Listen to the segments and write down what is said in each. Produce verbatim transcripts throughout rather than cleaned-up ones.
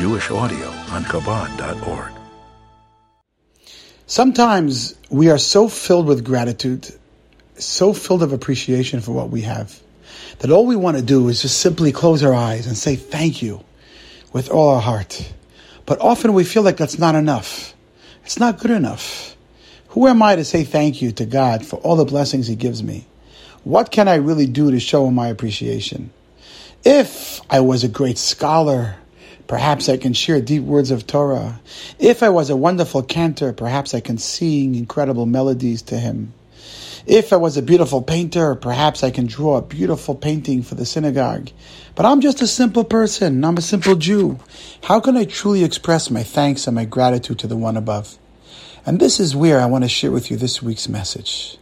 Jewish audio on Kaban dot org. Sometimes we are so filled with gratitude, so filled of appreciation for what we have, that all we want to do is just simply close our eyes and say thank you with all our heart. But often we feel like that's not enough. It's not good enough. Who am I to say thank you to God for all the blessings He gives me? What can I really do to show Him my appreciation? If I was a great scholar, perhaps I can share deep words of Torah. If I was a wonderful cantor, perhaps I can sing incredible melodies to Him. If I was a beautiful painter, perhaps I can draw a beautiful painting for the synagogue. But I'm just a simple person. I'm a simple Jew. How can I truly express my thanks and my gratitude to the one above? And this is where I want to share with you this week's message.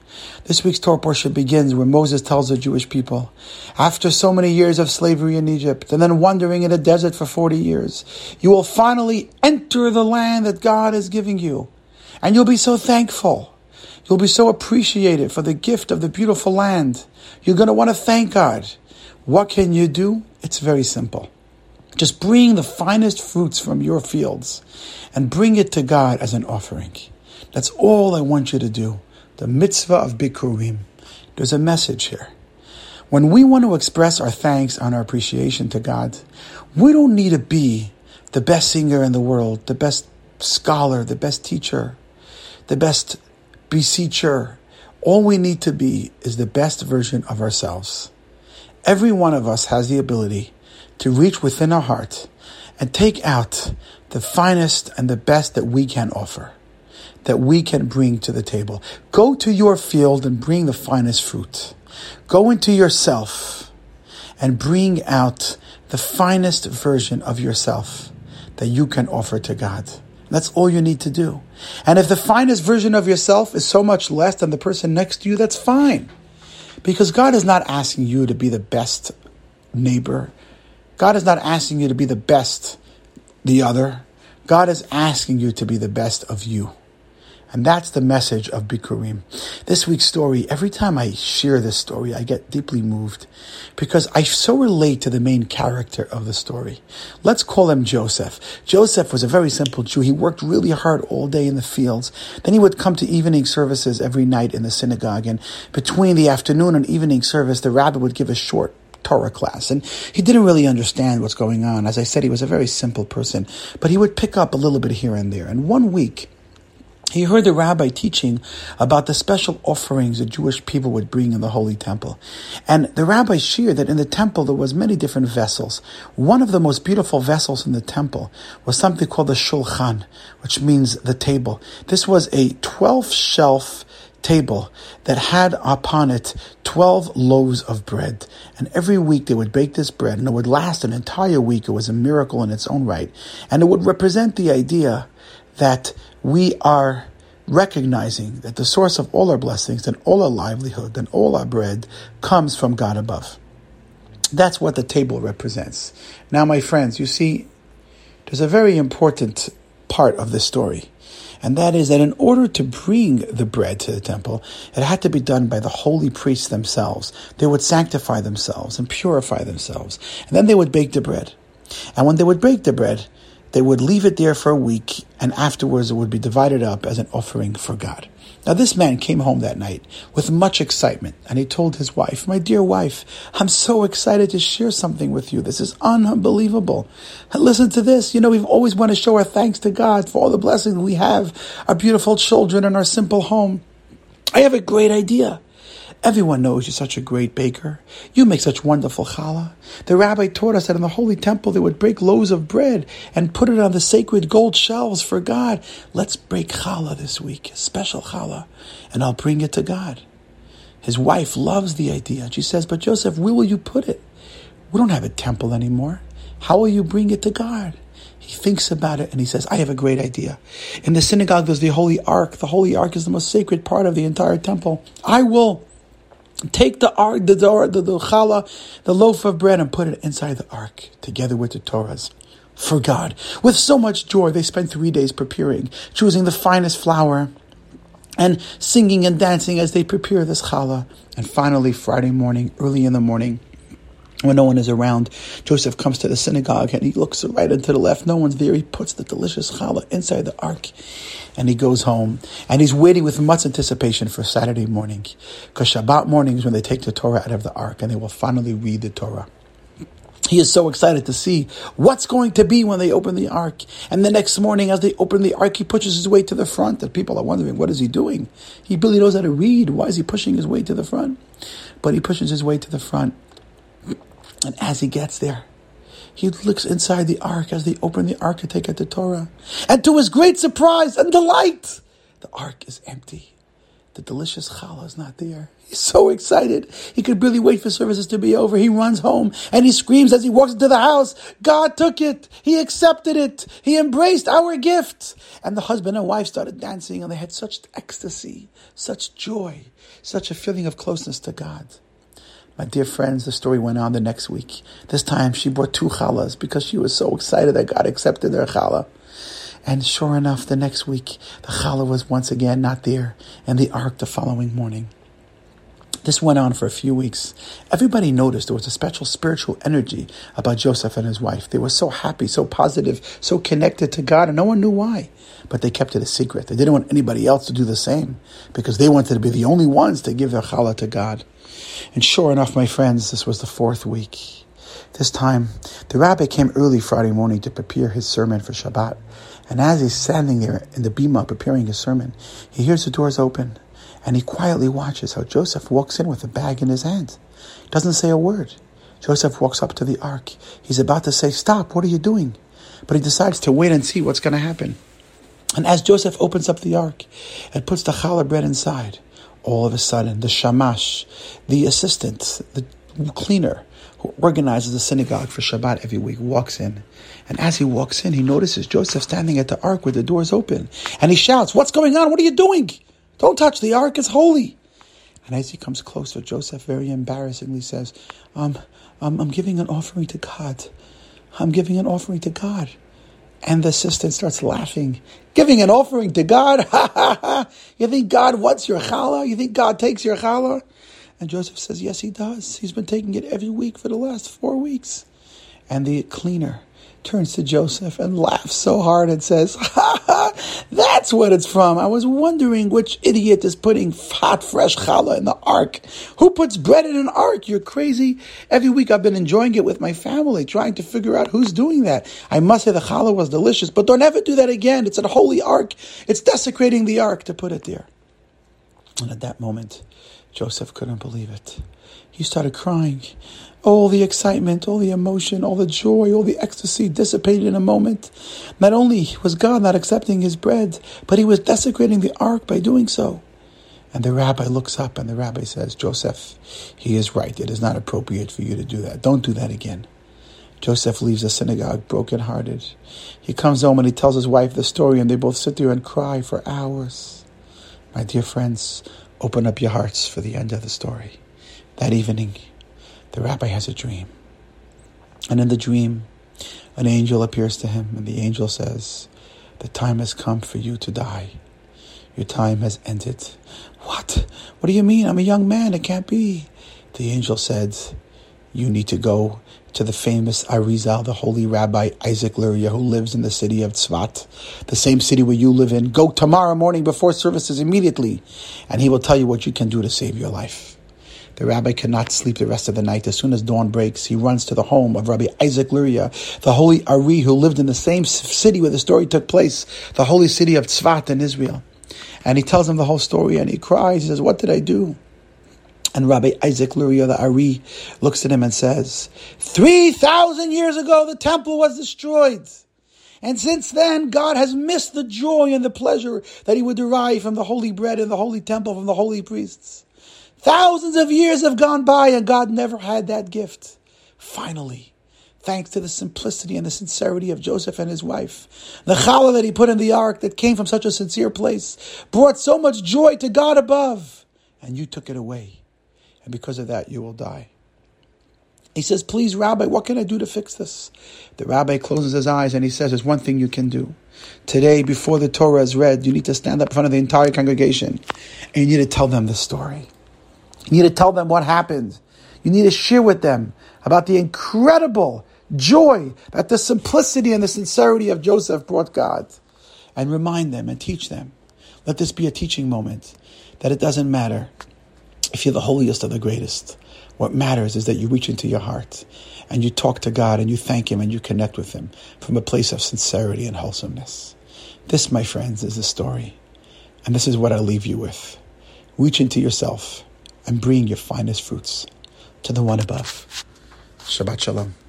This week's Torah portion begins where Moses tells the Jewish people, after so many years of slavery in Egypt and then wandering in the desert for forty years, you will finally enter the land that God is giving you. And you'll be so thankful. You'll be so appreciated for the gift of the beautiful land. You're going to want to thank God. What can you do? It's very simple. Just bring the finest fruits from your fields and bring it to God as an offering. That's all I want you to do. The mitzvah of Bikkurim. There's a message here. When we want to express our thanks and our appreciation to God, we don't need to be the best singer in the world, the best scholar, the best teacher, the best beseecher. All we need to be is the best version of ourselves. Every one of us has the ability to reach within our heart and take out the finest and the best that we can offer, that we can bring to the table. Go to your field and bring the finest fruit. Go into yourself and bring out the finest version of yourself that you can offer to God. That's all you need to do. And if the finest version of yourself is so much less than the person next to you, that's fine. Because God is not asking you to be the best neighbor. God is not asking you to be the best the other. God is asking you to be the best of you. And that's the message of Bikkurim. This week's story, every time I share this story, I get deeply moved because I so relate to the main character of the story. Let's call him Joseph. Joseph was a very simple Jew. He worked really hard all day in the fields. Then he would come to evening services every night in the synagogue. And between the afternoon and evening service, the rabbi would give a short Torah class, and he didn't really understand what's going on. As I said, he was a very simple person, but he would pick up a little bit here and there. And one week, he heard the rabbi teaching about the special offerings the Jewish people would bring in the Holy Temple. And the rabbi shared that in the temple there was many different vessels. One of the most beautiful vessels in the temple was something called the shulchan, which means the table. This was a twelve-shelf table that had upon it twelve loaves of bread. And every week they would bake this bread, and it would last an entire week. It was a miracle in its own right. And it would represent the idea that we are recognizing that the source of all our blessings and all our livelihood and all our bread comes from God above. That's what the table represents. Now, my friends, you see, there's a very important part of this story. And that is that in order to bring the bread to the temple, it had to be done by the holy priests themselves. They would sanctify themselves and purify themselves. And then they would bake the bread. And when they would bake the bread, they would leave it there for a week, and afterwards it would be divided up as an offering for God. Now, this man came home that night with much excitement, and he told his wife, "My dear wife, I'm so excited to share something with you. This is unbelievable. And listen to this. You know, we've always wanted to show our thanks to God for all the blessings we have, our beautiful children and our simple home. I have a great idea. Everyone knows you're such a great baker. You make such wonderful challah. The rabbi taught us that in the Holy Temple they would break loaves of bread and put it on the sacred gold shelves for God. Let's break challah this week, special challah, and I'll bring it to God." His wife loves the idea, and she says, "But Joseph, where will you put it? We don't have a temple anymore. How will you bring it to God?" He thinks about it and he says, "I have a great idea. In the synagogue there's the Holy Ark. The Holy Ark is the most sacred part of the entire temple. I will take the ark, the, the, the challah, the loaf of bread, and put it inside the ark, together with the Torahs, for God." With so much joy, they spent three days preparing, choosing the finest flour, and singing and dancing as they prepare this challah. And finally, Friday morning, early in the morning, when no one is around, Joseph comes to the synagogue and he looks right and to the left. No one's there. He puts the delicious challah inside the ark and he goes home. And he's waiting with much anticipation for Saturday morning, because Shabbat morning is when they take the Torah out of the ark and they will finally read the Torah. He is so excited to see what's going to be when they open the ark. And the next morning, as they open the ark, he pushes his way to the front. And people are wondering, what is he doing? He barely knows how to read. Why is he pushing his way to the front? But he pushes his way to the front. And as he gets there, he looks inside the ark as they open the ark to take out the Torah. And to his great surprise and delight, the ark is empty. The delicious challah is not there. He's so excited. He could barely wait for services to be over. He runs home and he screams as he walks into the house, God took it. He accepted it. He embraced our gift. And the husband and wife started dancing and they had such ecstasy, such joy, such a feeling of closeness to God. My dear friends, the story went on the next week. This time she bought two challahs because she was so excited that God accepted their challah. And sure enough, the next week, the challah was once again not there, and the ark the following morning. This went on for a few weeks. Everybody noticed there was a special spiritual energy about Joseph and his wife. They were so happy, so positive, so connected to God, and no one knew why. But they kept it a secret. They didn't want anybody else to do the same because they wanted to be the only ones to give their challah to God. And sure enough, my friends, this was the fourth week. This time, the rabbi came early Friday morning to prepare his sermon for Shabbat. And as he's standing there in the bima preparing his sermon, he hears the doors open. And he quietly watches how Joseph walks in with a bag in his hand. He doesn't say a word. Joseph walks up to the ark. He's about to say, stop, what are you doing? But he decides to wait and see what's going to happen. And as Joseph opens up the ark and puts the challah bread inside, all of a sudden, the shamash, the assistant, the cleaner who organizes the synagogue for Shabbat every week, walks in. And as he walks in, he notices Joseph standing at the ark with the doors open. And he shouts, what's going on? What are you doing? Don't touch the ark, it's holy. And as he comes closer, Joseph very embarrassingly says, um, um, I'm giving an offering to God. I'm giving an offering to God. And the assistant starts laughing. Giving an offering to God? Ha, ha, ha. You think God wants your challah? You think God takes your challah? And Joseph says, yes, he does. He's been taking it every week for the last four weeks. And the cleaner turns to Joseph and laughs so hard and says, ha, ha, that's what it's from. I was wondering which idiot is putting hot, fresh challah in the ark. Who puts bread in an ark? You're crazy. Every week I've been enjoying it with my family, trying to figure out who's doing that. I must say the challah was delicious, but don't ever do that again. It's a holy ark. It's desecrating the ark to put it there. And at that moment, Joseph couldn't believe it. He started crying. All the excitement, all the emotion, all the joy, all the ecstasy dissipated in a moment. Not only was God not accepting his bread, but he was desecrating the ark by doing so. And the rabbi looks up and the rabbi says, Joseph, he is right. It is not appropriate for you to do that. Don't do that again. Joseph leaves the synagogue brokenhearted. He comes home and he tells his wife the story, and they both sit there and cry for hours. My dear friends, open up your hearts for the end of the story. That evening, the rabbi has a dream. And in the dream, an angel appears to him, and the angel says, the time has come for you to die. Your time has ended. What? What do you mean? I'm a young man. It can't be. The angel said, you need to go to the famous Arizal, the holy rabbi Isaac Luria, who lives in the city of Tzvat, the same city where you live in. Go tomorrow morning before services immediately, and he will tell you what you can do to save your life. The rabbi cannot sleep the rest of the night. As soon as dawn breaks, he runs to the home of Rabbi Isaac Luria, the holy Ari who lived in the same city where the story took place, the holy city of Tzvat in Israel. And he tells him the whole story, and he cries. He says, what did I do? And Rabbi Isaac Luria the Ari looks at him and says, three thousand years ago, the temple was destroyed. And since then, God has missed the joy and the pleasure that he would derive from the holy bread and the holy temple, from the holy priests. Thousands of years have gone by, and God never had that gift. Finally, thanks to the simplicity and the sincerity of Joseph and his wife, the challah that he put in the ark that came from such a sincere place brought so much joy to God above, and you took it away. And because of that, you will die. He says, please, Rabbi, what can I do to fix this? The rabbi closes his eyes and he says, there's one thing you can do. Today, before the Torah is read, you need to stand up in front of the entire congregation and you need to tell them the story. You need to tell them what happened. You need to share with them about the incredible joy that the simplicity and the sincerity of Joseph brought God. And remind them and teach them. Let this be a teaching moment, that it doesn't matter if you're the holiest or the greatest. What matters is that you reach into your heart and you talk to God and you thank Him and you connect with Him from a place of sincerity and wholesomeness. This, my friends, is the story. And this is what I leave you with. Reach into yourself and bring your finest fruits to the one above. Shabbat Shalom.